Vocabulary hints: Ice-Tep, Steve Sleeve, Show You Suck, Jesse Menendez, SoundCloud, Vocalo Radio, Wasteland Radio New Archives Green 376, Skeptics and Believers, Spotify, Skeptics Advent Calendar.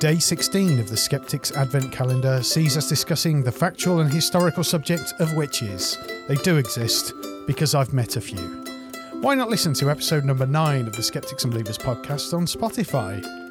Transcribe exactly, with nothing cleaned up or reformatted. Day sixteen of the Skeptics Advent Calendar sees us discussing the factual and historical subject of witches. They do exist, because I've met a few. Why not listen to episode number nine of the Skeptics and Believers podcast on Spotify?